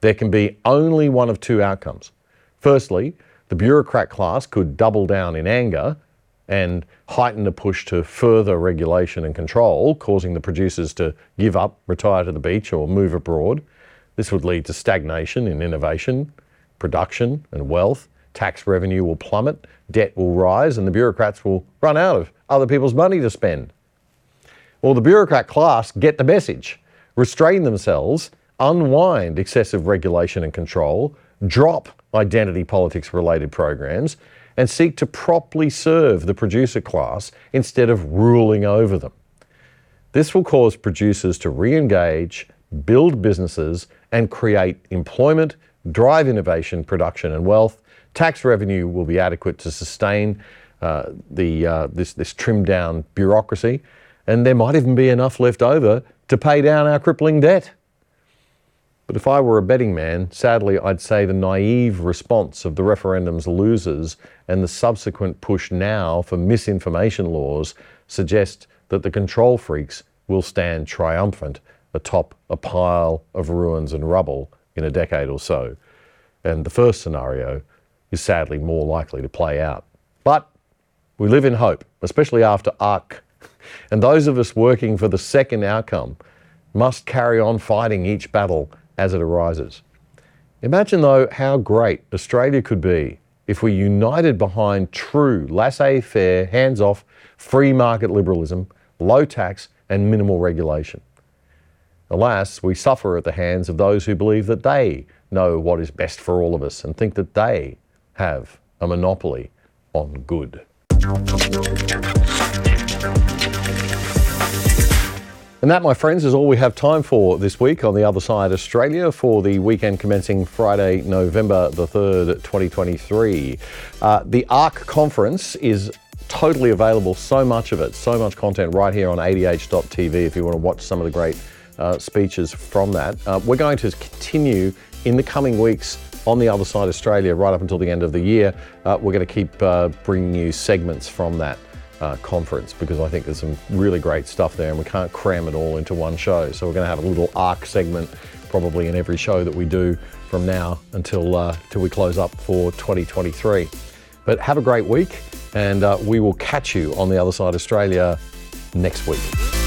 There can be only one of two outcomes. Firstly, the bureaucrat class could double down in anger and heighten the push to further regulation and control, causing the producers to give up, retire to the beach, or move abroad. This would lead to stagnation in innovation, production, and wealth. Tax revenue will plummet, debt will rise, and the bureaucrats will run out of other people's money to spend. Or the bureaucrat class get the message, restrain themselves, unwind excessive regulation and control, drop identity politics-related programs, and seek to properly serve the producer class instead of ruling over them. This will cause producers to re-engage, build businesses, and create employment, drive innovation, production, and wealth. Tax revenue will be adequate to sustain this trimmed-down bureaucracy, and there might even be enough left over to pay down our crippling debt. But if I were a betting man, sadly, I'd say the naive response of the referendum's losers and the subsequent push now for misinformation laws suggest that the control freaks will stand triumphant atop a pile of ruins and rubble in a decade or so. And the first scenario is sadly more likely to play out. But we live in hope, especially after ARC. And those of us working for the second outcome must carry on fighting each battle as it arises. Imagine though how great Australia could be if we united behind true laissez-faire, hands-off, free market liberalism, low tax and minimal regulation. Alas, we suffer at the hands of those who believe that they know what is best for all of us and think that they have a monopoly on good. And that, my friends, is all we have time for this week on The Other Side Australia for the weekend commencing Friday, November the 3rd, 2023. The ARC conference is totally available, so much of it, so much content right here on adh.tv if you want to watch some of the great speeches from that. We're going to continue in the coming weeks on The Other Side Australia right up until the end of the year. We're going to keep bringing you segments from that conference because I think there's some really great stuff there and we can't cram it all into one show. So we're going to have a little ARC segment probably in every show that we do from now until we close up for 2023. But have a great week and we will catch you on The Other Side Australia next week.